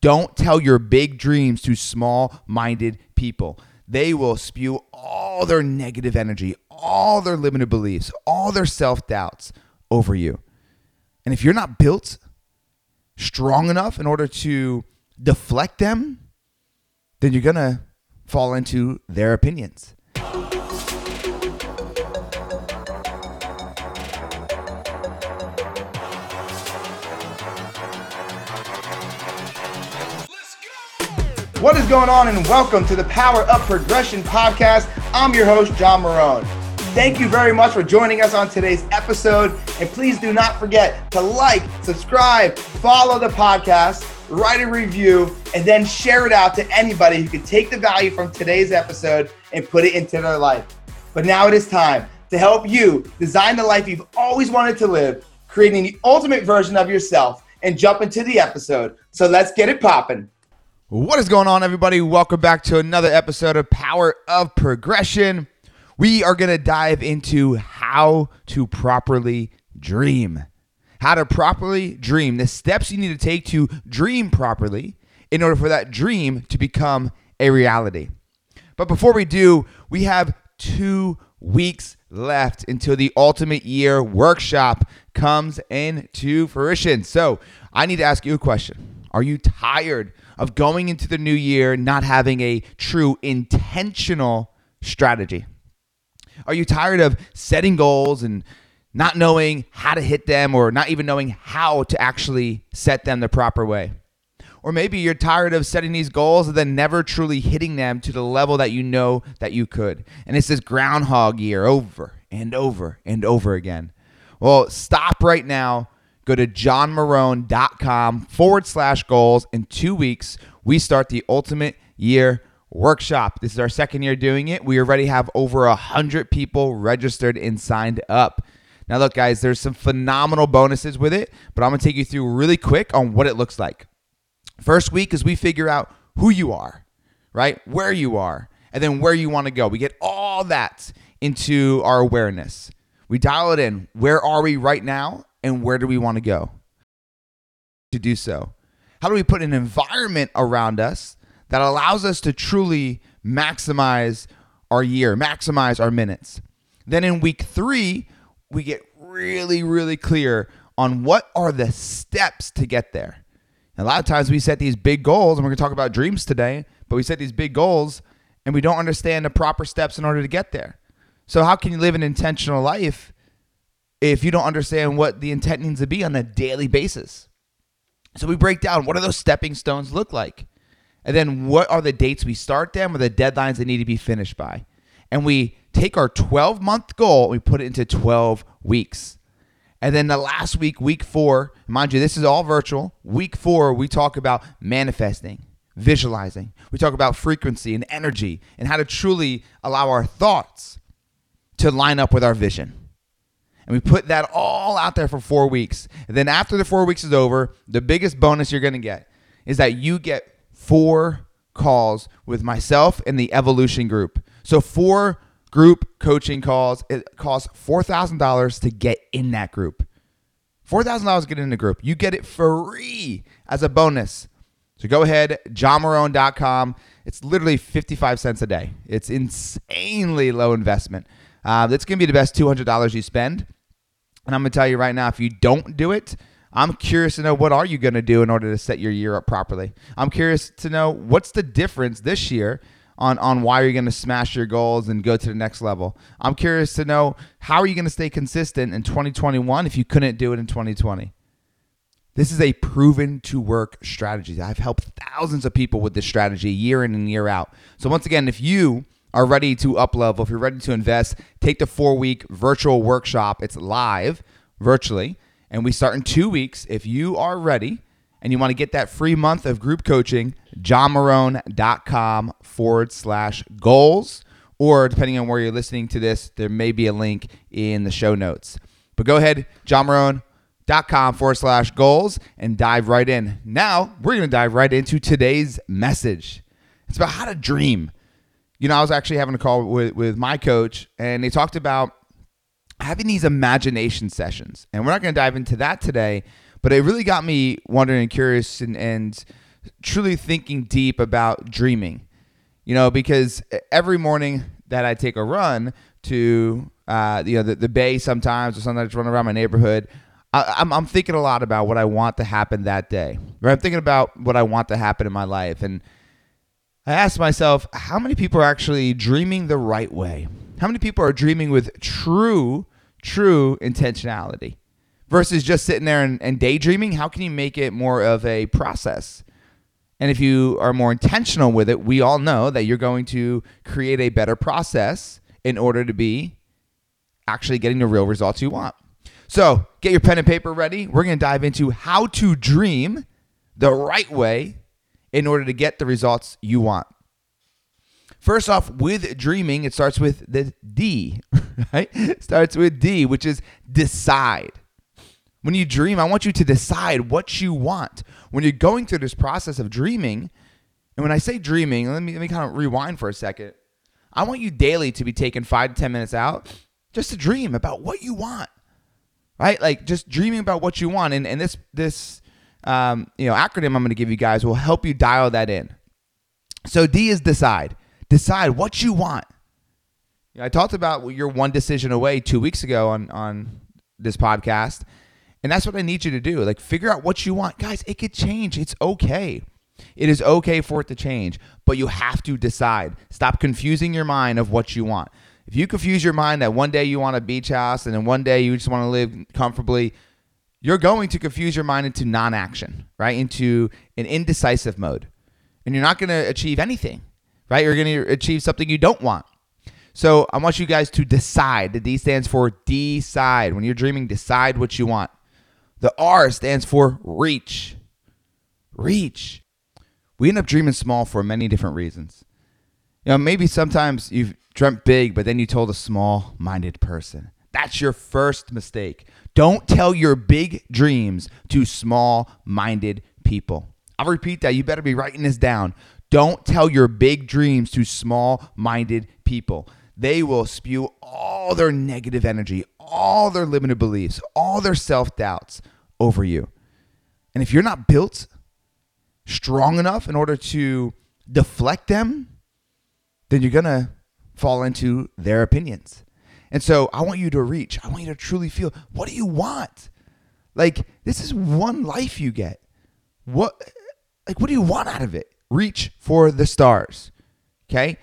Don't tell your big dreams to small-minded people. They will spew all their negative energy, all their limited beliefs, all their self-doubts over you. And if you're not built strong enough in order to deflect them, then you're going to fall into their opinions. What is going on, and welcome to the Power of Progression podcast. I'm your host, John Marone. Thank you very much for joining us on today's episode. And please do not forget to like, subscribe, follow the podcast, write a review, and then share it out to anybody who can take the value from today's episode and put it into their life. But now it is time to help you design the life you've always wanted to live, creating the ultimate version of yourself, and jump into the episode. So let's get it popping. What is going on, everybody? Welcome back to another episode of Power of Progression. We are going to dive into how to properly dream. How to properly dream. The steps you need to take to dream properly in order for that dream to become a reality. But before we do, we have 2 weeks left until the Ultimate Year workshop comes into fruition. So I need to ask you a question. Are you tired of going into the new year not having a true intentional strategy? Are you tired of setting goals and not knowing how to hit them, or not even knowing how to actually set them the proper way? Or maybe you're tired of setting these goals and then never truly hitting them to the level that you know that you could. And it's this groundhog year over and over and over again. Well, stop right now. Go to johnmarone.com/goals. In 2 weeks, we start the Ultimate Year workshop. This is our second year doing it. We already have over 100 people registered and signed up. Now, look, guys, there's some phenomenal bonuses with it, but I'm going to take you through really quick on what it looks like. First week is we figure out who you are, right? Where you are, and then where you want to go. We get all that into our awareness. We dial it in. Where are we right now? And where do we want to go to do so? How do we put an environment around us that allows us to truly maximize our year, maximize our minutes? Then in week 3, we get really, really clear on what are the steps to get there. And a lot of times we set these big goals, and we're going to talk about dreams today, but we set these big goals and we don't understand the proper steps in order to get there. So how can you live an intentional life if you don't understand what the intent needs to be on a daily basis? So we break down, what do those stepping stones look like? And then what are the dates we start them, or the deadlines that need to be finished by? And we take our 12-month goal and we put it into 12 weeks. And then the last week, week 4, mind you, this is all virtual. Week 4, we talk about manifesting, visualizing. We talk about frequency and energy and how to truly allow our thoughts to line up with our vision. And we put that all out there for 4 weeks. And then after the 4 weeks is over, the biggest bonus you're going to get is that you get 4 calls with myself and the Evolution Group. So 4 group coaching calls. It costs $4,000 to get in that group. $4,000 to get in the group. You get it free as a bonus. So go ahead, johnmarone.com. It's literally 55 cents a day. It's insanely low investment. That's going to be the best $200 you spend. And I'm going to tell you right now, if you don't do it, I'm curious to know, what are you going to do in order to set your year up properly? I'm curious to know, what's the difference this year on why you're going to smash your goals and go to the next level? I'm curious to know, how are you going to stay consistent in 2021 if you couldn't do it in 2020? This is a proven to work strategy. I've helped thousands of people with this strategy year in and year out. So once again, if you are ready to up level, if you're ready to invest, take the 4-week virtual workshop. It's live virtually, and we start in 2 weeks. If you are ready and you want to get that free month of group coaching, johnmarone.com/goals, or depending on where you're listening to this, there may be a link in the show notes. But go ahead, johnmarone.com/goals, and dive right in. Now we're going to dive right into today's message. It's about how to dream. You know, I was actually having a call with my coach, and they talked about having these imagination sessions. And we're not going to dive into that today, but it really got me wondering and curious and truly thinking deep about dreaming, you know, because every morning that I take a run to, the bay sometimes, or sometimes I just run around my neighborhood, I'm thinking a lot about what I want to happen that day, right? I'm thinking about what I want to happen in my life. And I ask myself, how many people are actually dreaming the right way? How many people are dreaming with true intentionality versus just sitting there and daydreaming? How can you make it more of a process? And if you are more intentional with it, we all know that you're going to create a better process in order to be actually getting the real results you want. So get your pen and paper ready. We're going to dive into how to dream the right way in order to get the results you want. First off, with dreaming, it starts with the D, right? It starts with D, which is decide. When you dream, I want you to decide what you want. When you're going through this process of dreaming, and when I say dreaming, let me kind of rewind for a second. I want you daily to be taking 5 to 10 minutes out just to dream about what you want. Right? Like just dreaming about what you want. And this acronym I'm going to give you guys will help you dial that in. So D is decide. Decide what you want. You know, I talked about your one decision away 2 weeks ago on this podcast. And that's what I need you to do. Like figure out what you want. Guys, it could change. It's okay. It is okay for it to change. But you have to decide. Stop confusing your mind of what you want. If you confuse your mind that one day you want a beach house and then one day you just want to live comfortably, you're going to confuse your mind into non-action, right? Into an indecisive mode. And you're not going to achieve anything, right? You're going to achieve something you don't want. So I want you guys to decide. The D stands for decide. When you're dreaming, decide what you want. The R stands for reach. Reach. We end up dreaming small for many different reasons. You know, maybe sometimes you've dreamt big, but then you told a small-minded person. That's your first mistake. Don't tell your big dreams to small-minded people. I'll repeat that. You better be writing this down. Don't tell your big dreams to small-minded people. They will spew all their negative energy, all their limited beliefs, all their self-doubts over you. And if you're not built strong enough in order to deflect them, then you're going to fall into their opinions. And so I want you to reach. I want you to truly feel, what do you want? Like, this is one life you get. What do you want out of it? Reach for the stars. Okay?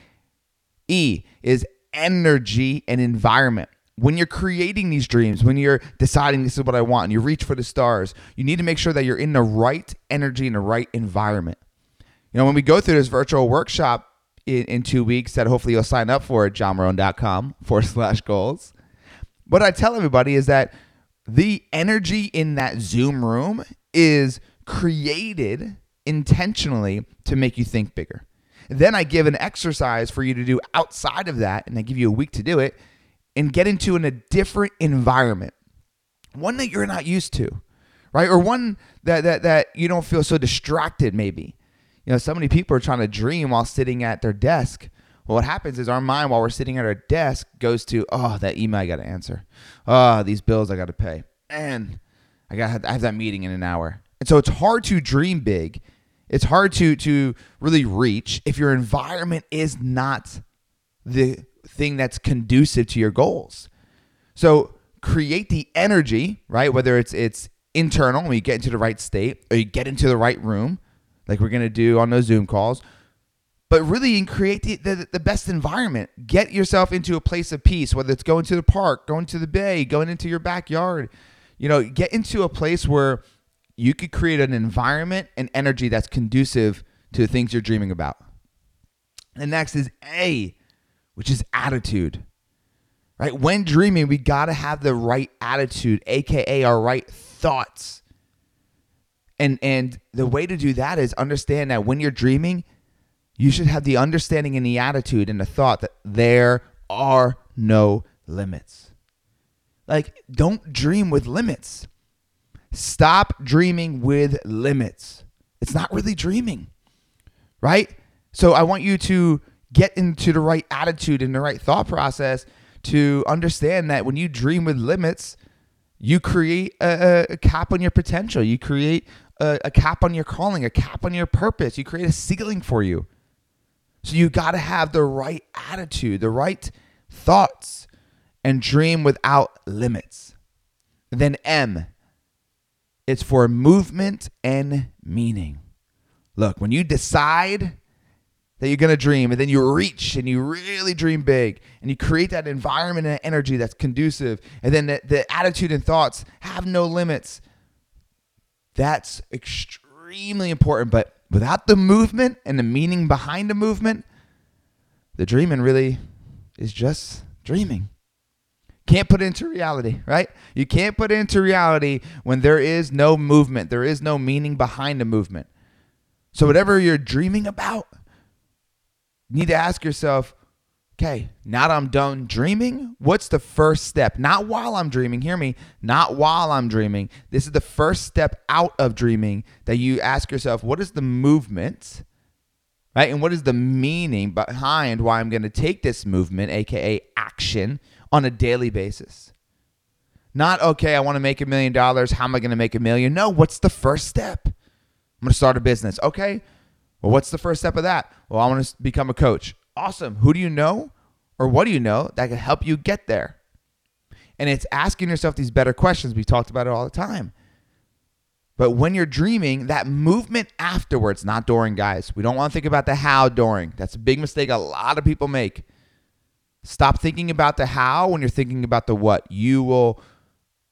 E is energy and environment. When you're creating these dreams, when you're deciding this is what I want and you reach for the stars, you need to make sure that you're in the right energy and the right environment. You know, when we go through this virtual workshop, in 2 weeks that hopefully you'll sign up for at johnmarone.com/goals. What I tell everybody is that the energy in that Zoom room is created intentionally to make you think bigger. Then I give an exercise for you to do outside of that, and I give you a week to do it, and get into a different environment, one that you're not used to, right? Or one that you don't feel so distracted maybe. You know, so many people are trying to dream while sitting at their desk. Well, what happens is our mind while we're sitting at our desk goes to, oh, that email I got to answer. Oh, these bills I got to pay. And I have that meeting in an hour. And so it's hard to dream big. It's hard to really reach if your environment is not the thing that's conducive to your goals. So create the energy, right? Whether it's internal when you get into the right state or you get into the right room, like we're going to do on those Zoom calls, but really create the best environment. Get yourself into a place of peace, whether it's going to the park, going to the bay, going into your backyard. You know, get into a place where you could create an environment and energy that's conducive to the things you're dreaming about. And next is A, which is attitude, right? When dreaming, we got to have the right attitude, AKA our right thoughts. And the way to do that is understand that when you're dreaming, you should have the understanding and the attitude and the thought that there are no limits. Like, don't dream with limits. Stop dreaming with limits. It's not really dreaming, right? So I want you to get into the right attitude and the right thought process to understand that when you dream with limits, you create a cap on your potential. You create a cap on your calling, a cap on your purpose. You create a ceiling for you. So you got to have the right attitude, the right thoughts, and dream without limits. Then M, it's for movement and meaning. Look, when you decide that you're going to dream and then you reach and you really dream big and you create that environment and energy that's conducive, and then the attitude and thoughts have no limits, that's extremely important. But without the movement and the meaning behind the movement, the dreaming really is just dreaming. Can't put it into reality, right? You can't put it into reality when there is no movement. There is no meaning behind the movement. So whatever you're dreaming about, you need to ask yourself, okay, now that I'm done dreaming, what's the first step? Not while I'm dreaming. Hear me. Not while I'm dreaming. This is the first step out of dreaming, that you ask yourself, what is the movement, right? And what is the meaning behind why I'm going to take this movement, AKA action, on a daily basis? Not, okay, I want to make $1 million. How am I going to make $1 million? No, what's the first step? I'm going to start a business. Okay. Well, what's the first step of that? Well, I want to become a coach. Awesome. Who do you know, or what do you know that can help you get there? And it's asking yourself these better questions. We talked about it all the time. But when you're dreaming, that movement afterwards, not during, guys. We don't want to think about the how during. That's a big mistake a lot of people make. Stop thinking about the how when you're thinking about the what. You will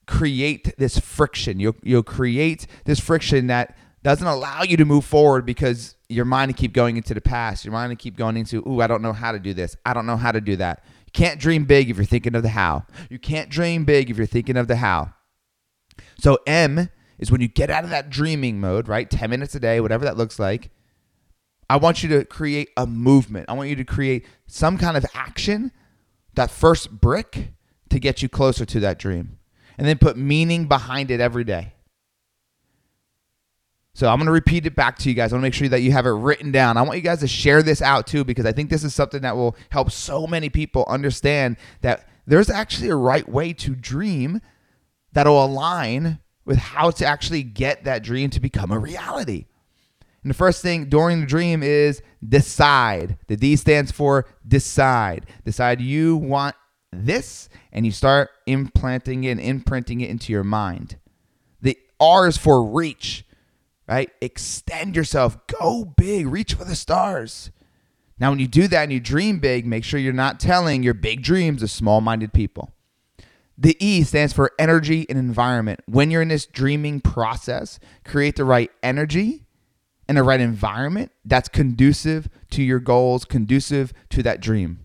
create this friction. You'll create this friction that doesn't allow you to move forward, because your mind to keep going into the past. Your mind to keep going into, ooh, I don't know how to do this. I don't know how to do that. You can't dream big if you're thinking of the how. You can't dream big if you're thinking of the how. So M is when you get out of that dreaming mode, right? 10 minutes a day, whatever that looks like. I want you to create a movement. I want you to create some kind of action, that first brick to get you closer to that dream. And then put meaning behind it every day. So I'm going to repeat it back to you guys. I want to make sure that you have it written down. I want you guys to share this out too, because I think this is something that will help so many people understand that there's actually a right way to dream that'll align with how to actually get that dream to become a reality. And the first thing during the dream is decide. The D stands for decide. Decide you want this, and you start implanting it and imprinting it into your mind. The R is for reach. Right? Extend yourself. Go big. Reach for the stars. Now, when you do that and you dream big, make sure you're not telling your big dreams to small-minded people. The E stands for energy and environment. When you're in this dreaming process, create the right energy and the right environment that's conducive to your goals, conducive to that dream.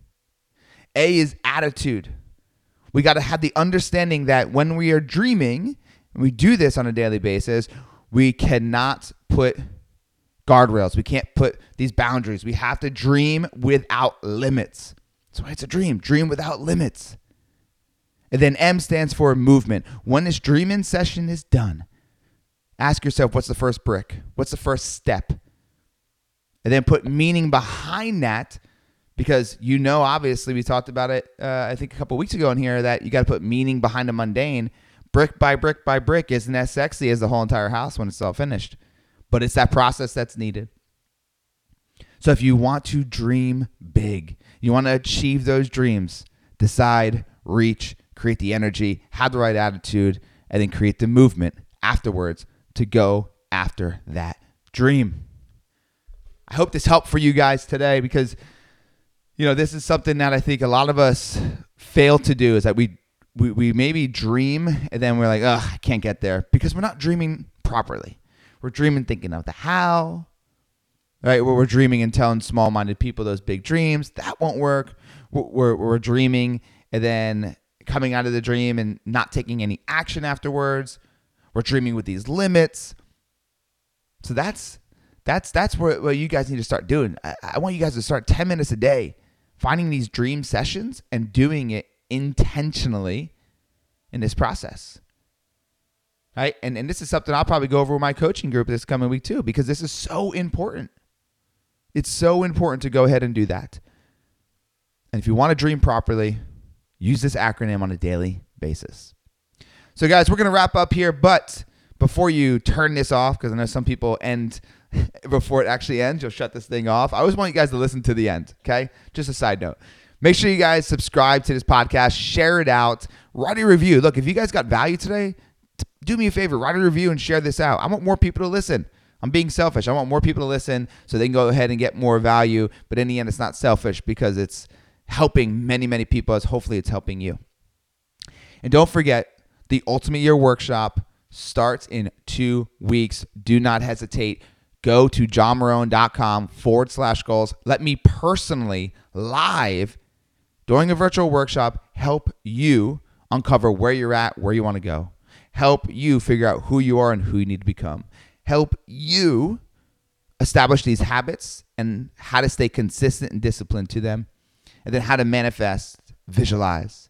A is attitude. We got to have the understanding that when we are dreaming, and we do this on a daily basis, we cannot put guardrails. We can't put these boundaries. We have to dream without limits. That's why it's a dream. Dream without limits. And then M stands for movement. When this dreaming session is done, ask yourself, what's the first brick? What's the first step? And then put meaning behind that, because you know, obviously, we talked about it, I think a couple weeks ago in here, that you got to put meaning behind the mundane. Brick by brick by brick isn't as sexy as the whole entire house when it's all finished. But it's that process that's needed. So if you want to dream big, you want to achieve those dreams, decide, reach, create the energy, have the right attitude, and then create the movement afterwards to go after that dream. I hope this helped for you guys today, because, you know, this is something that I think a lot of us fail to do, is that we maybe dream and then we're like, oh, I can't get there, because we're not dreaming properly. We're dreaming thinking of the how, right? We're dreaming and telling small-minded people those big dreams. That won't work. We're dreaming and then coming out of the dream and not taking any action afterwards. We're dreaming with these limits. So that's what you guys need to start doing. I want you guys to start 10 minutes a day, finding these dream sessions and doing it intentionally in this process, right? And this is something I'll probably go over with my coaching group this coming week too, because this is so important. It's so important to go ahead and do that. And if you want to dream properly, use this acronym on a daily basis. So guys, we're going to wrap up here, but before you turn this off, because I know some people end before it actually ends, you'll shut this thing off. I always want you guys to listen to the end, okay? Just a side note. Make sure you guys subscribe to this podcast, share it out, write a review. Look, if you guys got value today, do me a favor, write a review and share this out. I want more people to listen. I'm being selfish. I want more people to listen so they can go ahead and get more value. But in the end, it's not selfish because it's helping many, many people as hopefully it's helping you. And don't forget, the Ultimate Year Workshop starts in 2 weeks. Do not hesitate. Go to johnmarone.com/goals. Let me personally, live, during a virtual workshop, help you uncover where you're at, where you want to go. Help you figure out who you are and who you need to become. Help you establish these habits and how to stay consistent and disciplined to them, and then how to manifest, visualize,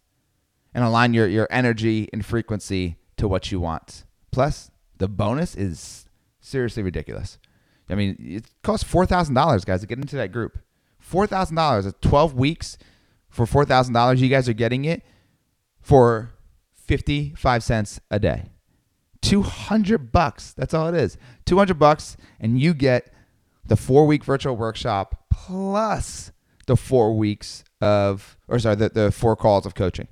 and align your energy and frequency to what you want. Plus, the bonus is seriously ridiculous. I mean, it costs $4,000, guys, to get into that group. $4,000. It's 12 weeks for $4,000. You guys are getting it for 55 cents a day. $200. That's all it is. $200, and you get the 4-week virtual workshop plus the 4 weeks of, or sorry, the 4 calls of coaching.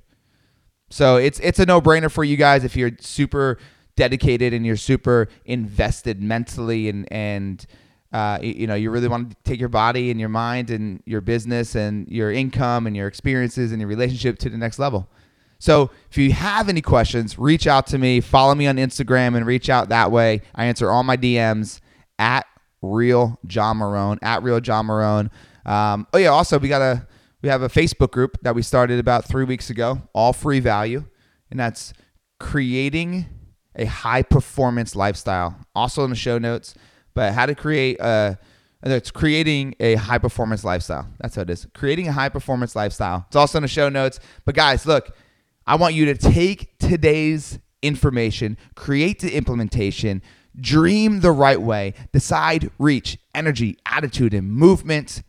So it's a no-brainer for you guys if you're super dedicated and you're super invested mentally and you know, you really want to take your body and your mind and your business and your income and your experiences and your relationship to the next level. So if you have any questions, reach out to me, follow me on Instagram and reach out that way. I answer all my DMs at Real John Marone, at Real John Marone. Oh yeah, also we have a Facebook group that we started about 3 weeks ago, all free value, and that's Creating a High Performance Lifestyle. Also in the show notes, but how to create it's Creating a High Performance Lifestyle. That's how it is. Creating a High Performance Lifestyle. It's also in the show notes. But guys, look, I want you to take today's information, create the implementation, dream the right way, decide, reach, energy, attitude, and movement,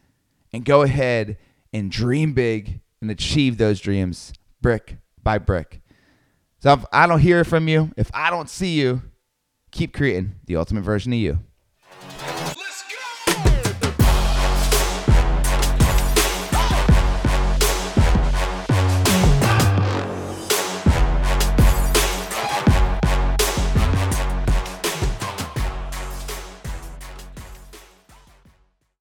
and go ahead and dream big and achieve those dreams brick by brick. So if I don't hear from you, if I don't see you, keep creating the ultimate version of you.